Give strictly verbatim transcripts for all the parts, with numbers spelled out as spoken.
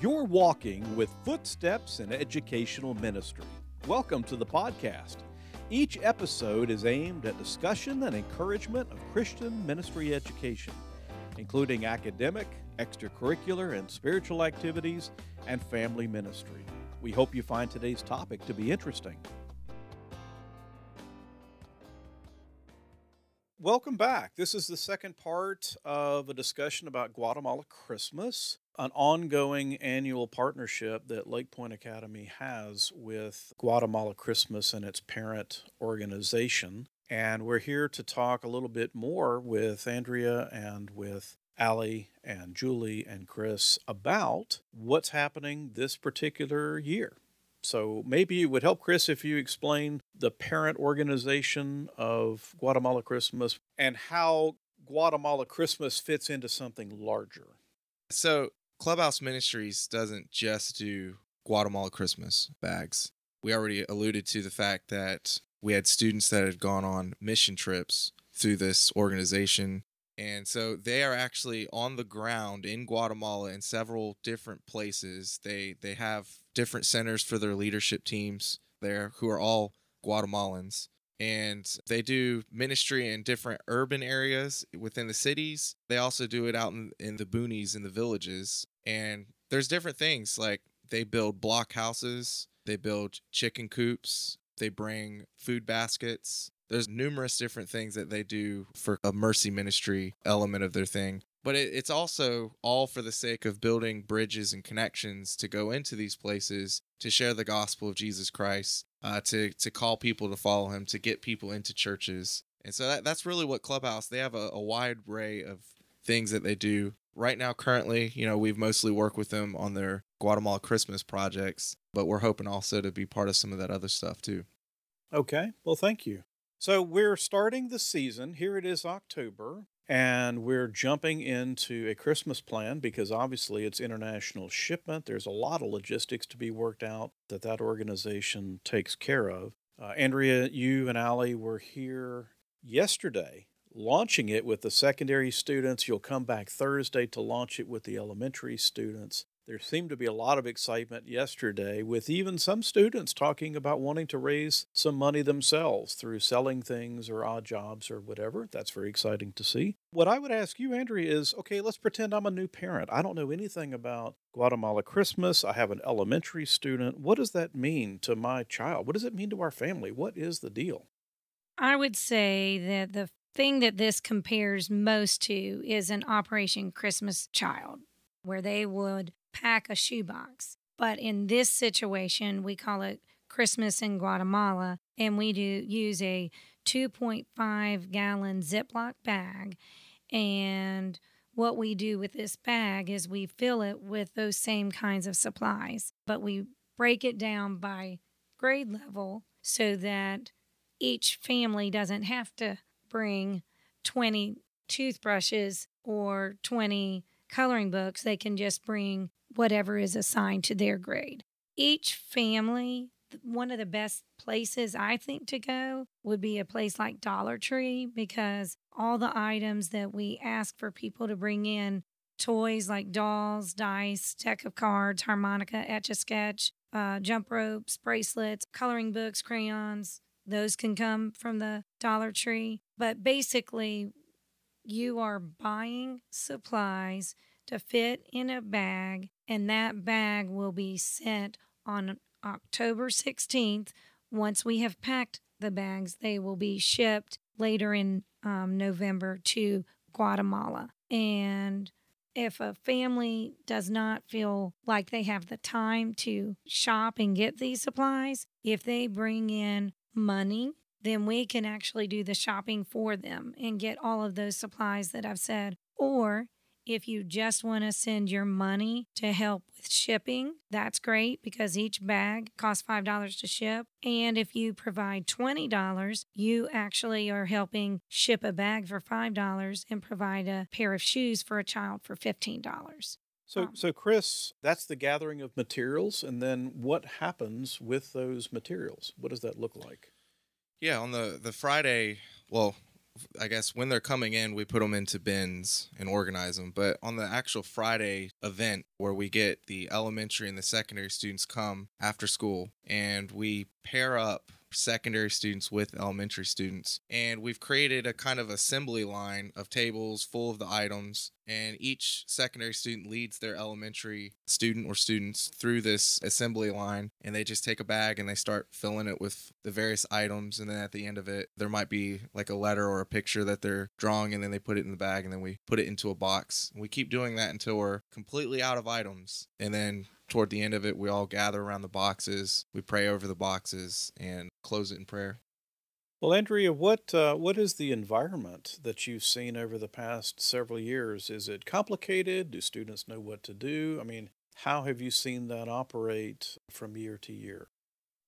You're walking with Footsteps in Educational Ministry. Welcome to the podcast. Each episode is aimed at discussion and encouragement of Christian ministry education, including academic, extracurricular, and spiritual activities, and family ministry. We hope you find today's topic to be interesting. Welcome back. This is the second part of a discussion about Guatemala Christmas, an ongoing annual partnership that Lake Point Academy has with Guatemala Christmas and its parent organization. And we're here to talk a little bit more with Andrea and with Ali and Julie and Chris about what's happening this particular year. So maybe it would help, Chris, if you explain the parent organization of Guatemala Christmas and how Guatemala Christmas fits into something larger. So Clubhouse Ministries doesn't just do Guatemala Christmas bags. We already alluded to the fact that we had students that had gone on mission trips through this organization. And so they are actually on the ground in Guatemala in several different places. They they have different centers for their leadership teams there who are all Guatemalans. And they do ministry in different urban areas within the cities. They also do it out in, in the boonies, in the villages. And there's different things, like they build block houses. They build chicken coops. They bring food baskets. There's numerous different things that they do for a mercy ministry element of their thing. But it, it's also all for the sake of building bridges and connections to go into these places, to share the gospel of Jesus Christ, uh, to, to call people to follow him, to get people into churches. And so that, that's really what Clubhouse, they have a, a wide array of things that they do. Right now, currently, you know, we've mostly worked with them on their Guatemala Christmas projects, but we're hoping also to be part of some of that other stuff too. Okay. Well, thank you. So we're starting the season. Here it is, October, and we're jumping into a Christmas plan because obviously it's international shipment. There's a lot of logistics to be worked out that that organization takes care of. Uh, Andrea, you and Ali were here yesterday launching it with the secondary students. You'll come back Thursday to launch it with the elementary students. There seemed to be a lot of excitement yesterday with even some students talking about wanting to raise some money themselves through selling things or odd jobs or whatever. That's very exciting to see. What I would ask you, Andrea, is, okay, let's pretend I'm a new parent. I don't know anything about Guatemala Christmas. I have an elementary student. What does that mean to my child? What does it mean to our family? What is the deal? I would say that the thing that this compares most to is an Operation Christmas Child, where they would pack a shoebox. But in this situation, we call it Christmas in Guatemala, and we do use a two point five gallon Ziploc bag. And what we do with this bag is we fill it with those same kinds of supplies, but we break it down by grade level so that each family doesn't have to bring twenty toothbrushes or twenty coloring books. They can just bring whatever is assigned to their grade. Each family, one of the best places I think to go would be a place like Dollar Tree, because all the items that we ask for people to bring in, toys like dolls, dice, deck of cards, harmonica, etch-a-sketch, uh, jump ropes, bracelets, coloring books, crayons, those can come from the Dollar Tree. But basically, you are buying supplies to fit in a bag, and that bag will be sent on October sixteenth. Once we have packed the bags, they will be shipped later in um, November to Guatemala. And if a family does not feel like they have the time to shop and get these supplies, if they bring in money, then we can actually do the shopping for them and get all of those supplies that I've said. Or if you just want to send your money to help with shipping, that's great, because each bag costs five dollars to ship. And if you provide twenty dollars, you actually are helping ship a bag for five dollars and provide a pair of shoes for a child for fifteen dollars. So, um, so Chris, that's the gathering of materials. And then what happens with those materials? What does that look like? Yeah, on the, the Friday, well, I guess when they're coming in, we put them into bins and organize them. But on the actual Friday event where we get the elementary and the secondary students come after school, and we pair up secondary students with elementary students, and we've created a kind of assembly line of tables full of the items, and each secondary student leads their elementary student or students through this assembly line, and they just take a bag and they start filling it with the various items, and then at the end of it there might be like a letter or a picture that they're drawing, and then they put it in the bag, and then we put it into a box, and we keep doing that until we're completely out of items. And then toward the end of it, we all gather around the boxes, we pray over the boxes, and close it in prayer. Well, Andrea, what uh, what is the environment that you've seen over the past several years? Is it complicated? Do students know what to do? I mean, how have you seen that operate from year to year?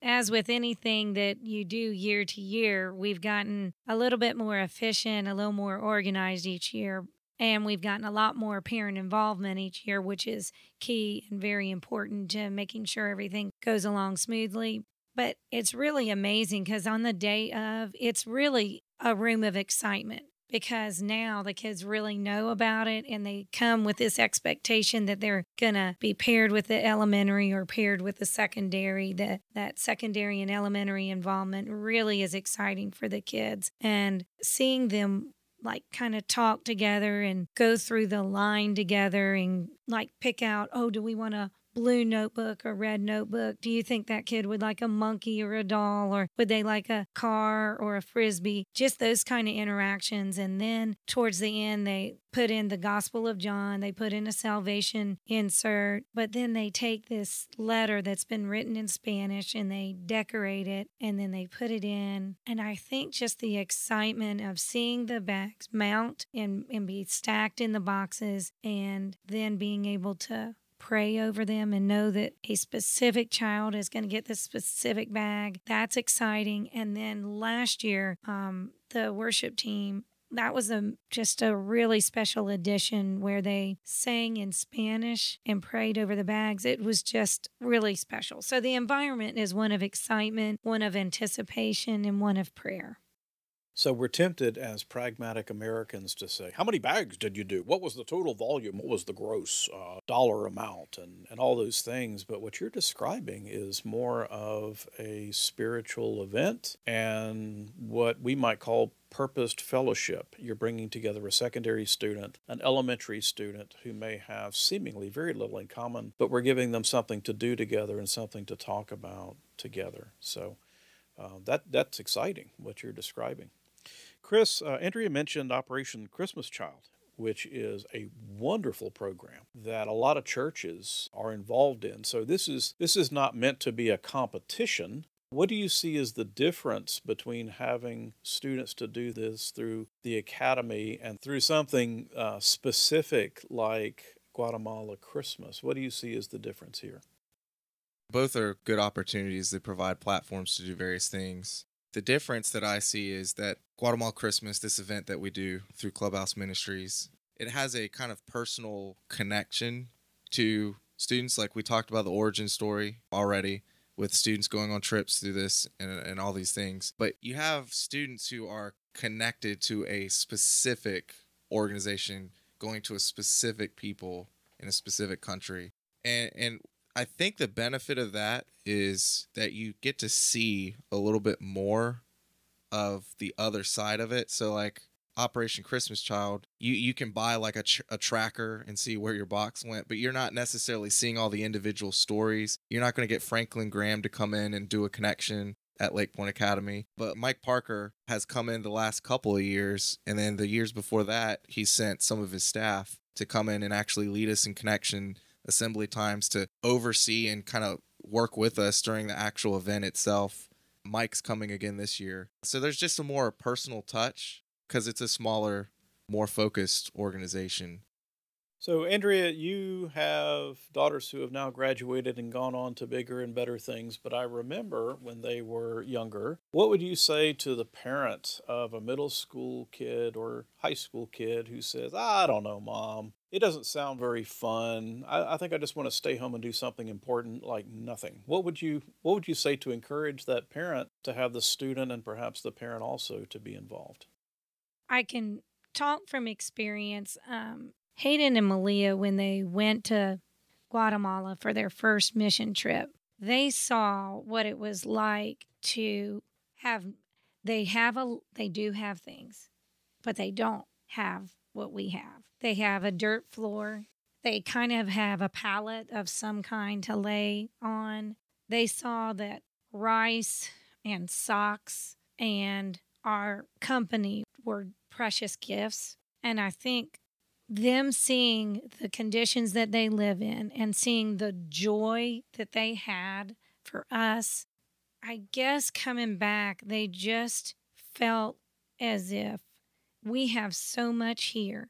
As with anything that you do year to year, we've gotten a little bit more efficient, a little more organized each year. And we've gotten a lot more parent involvement each year, which is key and very important to making sure everything goes along smoothly. But it's really amazing because on the day of, it's really a room of excitement, because now the kids really know about it, and they come with this expectation that they're going to be paired with the elementary or paired with the secondary. The, that secondary and elementary involvement really is exciting for the kids. And seeing them like kind of talk together and go through the line together and like pick out, oh, do we want a blue notebook or red notebook? Do you think that kid would like a monkey or a doll, or would they like a car or a Frisbee? Just those kind of interactions. And then towards the end, they put in the Gospel of John, they put in a salvation insert, but then they take this letter that's been written in Spanish and they decorate it, and then they put it in. And I think just the excitement of seeing the bags mount and, and be stacked in the boxes, and then being able to pray over them and know that a specific child is going to get this specific bag. That's exciting. And then last year, um, the worship team, that was a, just a really special edition where they sang in Spanish and prayed over the bags. It was just really special. So the environment is one of excitement, one of anticipation, and one of prayer. So we're tempted as pragmatic Americans to say, how many bags did you do? What was the total volume? What was the gross uh, dollar amount? And, and all those things. But what you're describing is more of a spiritual event and what we might call purposed fellowship. You're bringing together a secondary student, an elementary student who may have seemingly very little in common, but we're giving them something to do together and something to talk about together. So uh, that that's exciting, what you're describing. Chris, uh, Andrea mentioned Operation Christmas Child, which is a wonderful program that a lot of churches are involved in. So this is this is not meant to be a competition. What do you see as the difference between having students to do this through the academy and through something uh, specific like Guatemala Christmas? What do you see as the difference here? Both are good opportunities that provide platforms to do various things. The difference that I see is that Guatemala Christmas, this event that we do through Clubhouse Ministries, it has a kind of personal connection to students. Like we talked about the origin story already with students going on trips through this and, and all these things. But you have students who are connected to a specific organization, going to a specific people in a specific country. And, and I think the benefit of that is that you get to see a little bit more of the other side of it. So like Operation Christmas Child, you, you can buy like a, tr a tracker and see where your box went, but you're not necessarily seeing all the individual stories. You're not going to get Franklin Graham to come in and do a connection at Lake Point Academy. But Mike Parker has come in the last couple of years, and then the years before that, he sent some of his staff to come in and actually lead us in connection assembly times, to oversee and kind of work with us during the actual event itself. Mike's coming again this year. So there's just a more personal touch because it's a smaller, more focused organization. So Andrea, you have daughters who have now graduated and gone on to bigger and better things, but I remember when they were younger, what would you say to the parent of a middle school kid or high school kid who says, I don't know, Mom, it doesn't sound very fun. I, I think I just want to stay home and do something important like nothing. What would you what would you say to encourage that parent to have the student and perhaps the parent also to be involved? I can talk from experience. Um, Hayden and Malia, when they went to Guatemala for their first mission trip, they saw what it was like to have, they have a, they do have things, but they don't have what we have. They have a dirt floor. They kind of have a pallet of some kind to lay on. They saw that rice and socks and our company were precious gifts. And I think them seeing the conditions that they live in and seeing the joy that they had for us, I guess coming back, they just felt as if we have so much here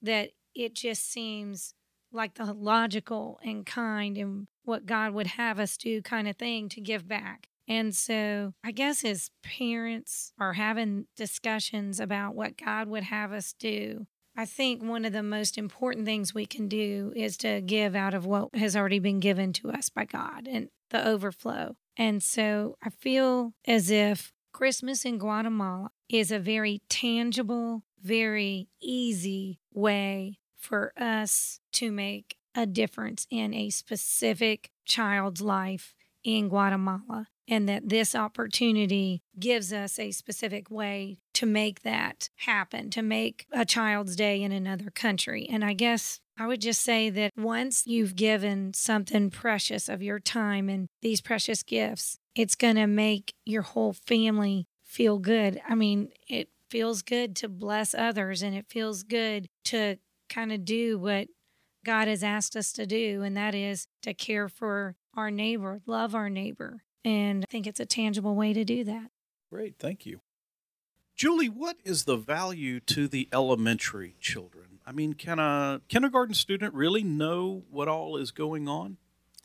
that it just seems like the logical and kind and what God would have us do kind of thing to give back. And so I guess as parents are having discussions about what God would have us do, I think one of the most important things we can do is to give out of what has already been given to us by God and the overflow. And so I feel as if Christmas in Guatemala is a very tangible, very easy way for us to make a difference in a specific child's life in Guatemala, and that this opportunity gives us a specific way to make that happen, to make a child's day in another country. And I guess I would just say that once you've given something precious of your time and these precious gifts, it's going to make your whole family feel good. I mean, it feels good to bless others, and it feels good to kind of do what God has asked us to do, and that is to care for our neighbor, love our neighbor. And I think it's a tangible way to do that. Great. Thank you. Julie, what is the value to the elementary children? I mean, can a kindergarten student really know what all is going on?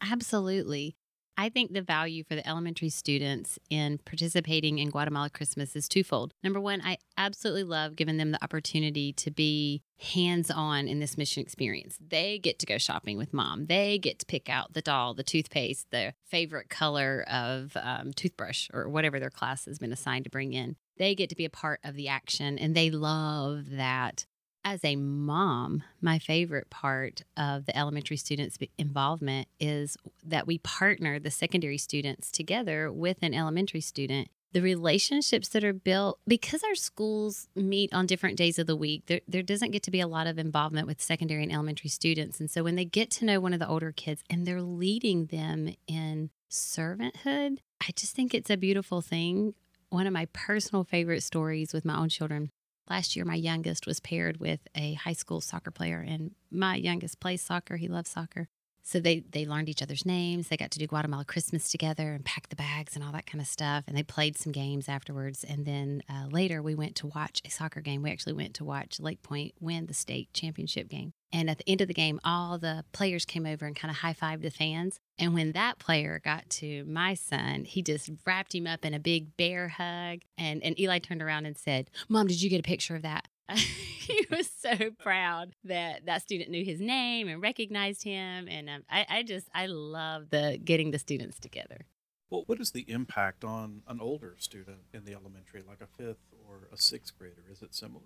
Absolutely. I think the value for the elementary students in participating in Guatemala Christmas is twofold. Number one, I absolutely love giving them the opportunity to be hands-on in this mission experience. They get to go shopping with mom. They get to pick out the doll, the toothpaste, their favorite color of um, toothbrush or whatever their class has been assigned to bring in. They get to be a part of the action, and they love that. As a mom, my favorite part of the elementary students' involvement is that we partner the secondary students together with an elementary student. The relationships that are built, because our schools meet on different days of the week, there, there doesn't get to be a lot of involvement with secondary and elementary students. And so when they get to know one of the older kids and they're leading them in servanthood, I just think it's a beautiful thing. One of my personal favorite stories with my own children, last year my youngest was paired with a high school soccer player, and my youngest plays soccer. He loves soccer. So they, they learned each other's names. They got to do Guatemala Christmas together and pack the bags and all that kind of stuff. And they played some games afterwards. And then uh, later we went to watch a soccer game. We actually went to watch Lake Point win the state championship game. And at the end of the game, all the players came over and kind of high-fived the fans. And when that player got to my son, he just wrapped him up in a big bear hug. And, and Eli turned around and said, "Mom, did you get a picture of that?" He was so proud that that student knew his name and recognized him. And um, I, I just, I love the getting the students together. Well, what is the impact on an older student in the elementary, like a fifth or a sixth grader? Is it similar?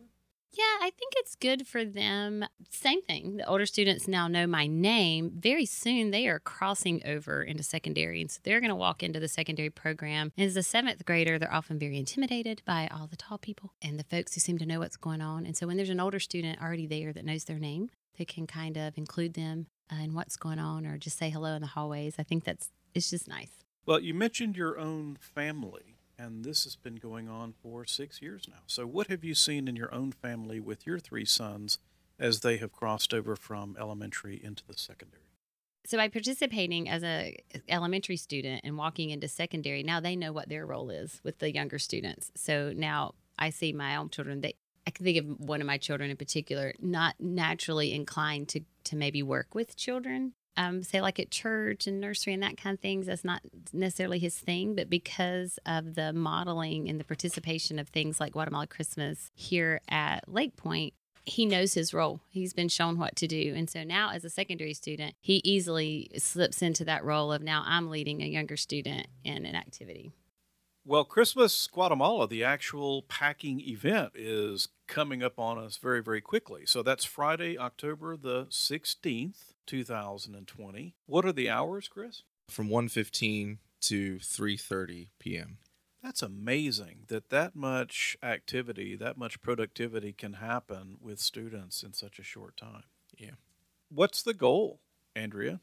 Yeah, I think it's good for them. Same thing. The older students now know my name. Very soon they are crossing over into secondary. And so they're going to walk into the secondary program. And as a seventh grader, they're often very intimidated by all the tall people and the folks who seem to know what's going on. And so when there's an older student already there that knows their name, they can kind of include them in what's going on or just say hello in the hallways. I think that's, it's just nice. Well, you mentioned your own family. And this has been going on for six years now. So what have you seen in your own family with your three sons as they have crossed over from elementary into the secondary? So by participating as an elementary student and walking into secondary, now they know what their role is with the younger students. So now I see my own children. They, I can think of one of my children in particular, not naturally inclined to, to maybe work with children. Um, say like at church and nursery and that kind of things, that's not necessarily his thing. But because of the modeling and the participation of things like Guatemala Christmas here at Lake Point, he knows his role. He's been shown what to do. And so now as a secondary student, he easily slips into that role of now I'm leading a younger student in an activity. Well, Christmas Guatemala, the actual packing event, is coming up on us very, very quickly. So that's Friday, October the sixteenth, two thousand twenty. What are the hours, Chris? From one fifteen to three thirty p.m. That's amazing that that much activity, that much productivity can happen with students in such a short time. Yeah. What's the goal, Andrea?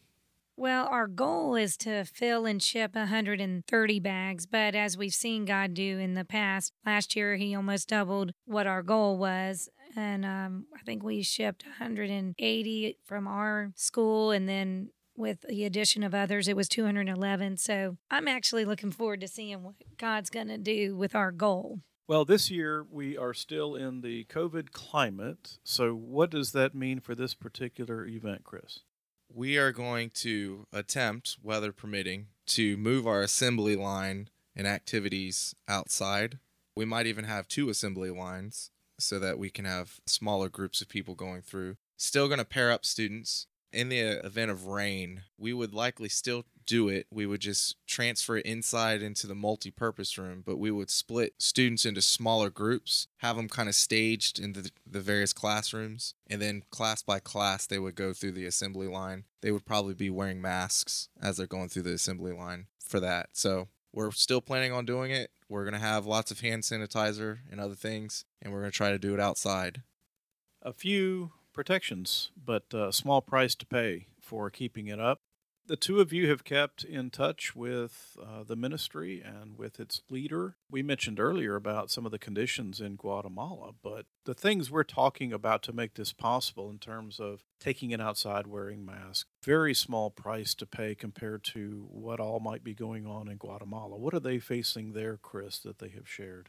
Well, our goal is to fill and ship one hundred thirty bags, but as we've seen God do in the past, last year he almost doubled what our goal was, and um, I think we shipped one hundred eighty from our school, and then with the addition of others, it was two hundred eleven, so I'm actually looking forward to seeing what God's going to do with our goal. Well, this year we are still in the COVID climate, so what does that mean for this particular event, Chris? We are going to attempt, weather permitting, to move our assembly line and activities outside. We might even have two assembly lines so that we can have smaller groups of people going through. Still going to pair up students. In the event of rain, we would likely still do it. We would just transfer it inside into the multi-purpose room, but we would split students into smaller groups, have them kind of staged in the, the various classrooms, and then class by class, they would go through the assembly line. They would probably be wearing masks as they're going through the assembly line for that. So we're still planning on doing it. We're going to have lots of hand sanitizer and other things, and we're going to try to do it outside. A few protections, but a small price to pay for keeping it up. The two of you have kept in touch with uh, the ministry and with its leader. We mentioned earlier about some of the conditions in Guatemala, but the things we're talking about to make this possible in terms of taking it outside, wearing masks, very small price to pay compared to what all might be going on in Guatemala. What are they facing there, Chris, that they have shared?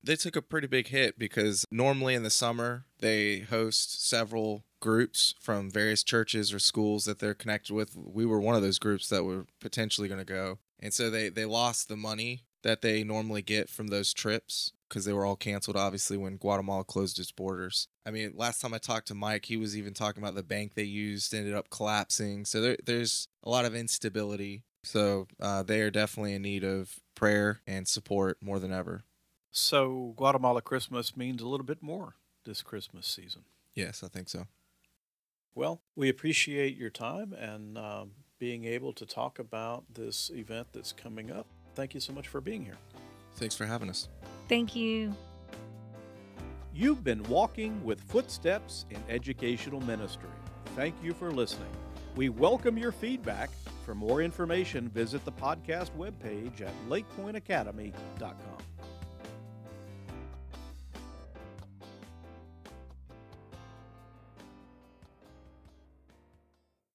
They took a pretty big hit because normally in the summer they host several groups from various churches or schools that they're connected with. We were one of those groups that were potentially going to go. And so they, they lost the money that they normally get from those trips because they were all canceled, obviously, when Guatemala closed its borders. I mean, last time I talked to Mike, he was even talking about the bank they used ended up collapsing. So there, there's a lot of instability. So uh, they are definitely in need of prayer and support more than ever. So Guatemala Christmas means a little bit more this Christmas season. Yes, I think so. Well, we appreciate your time and uh, being able to talk about this event that's coming up. Thank you so much for being here. Thanks for having us. Thank you. You've been walking with Footsteps in Educational Ministry. Thank you for listening. We welcome your feedback. For more information, visit the podcast webpage at lake point academy dot com.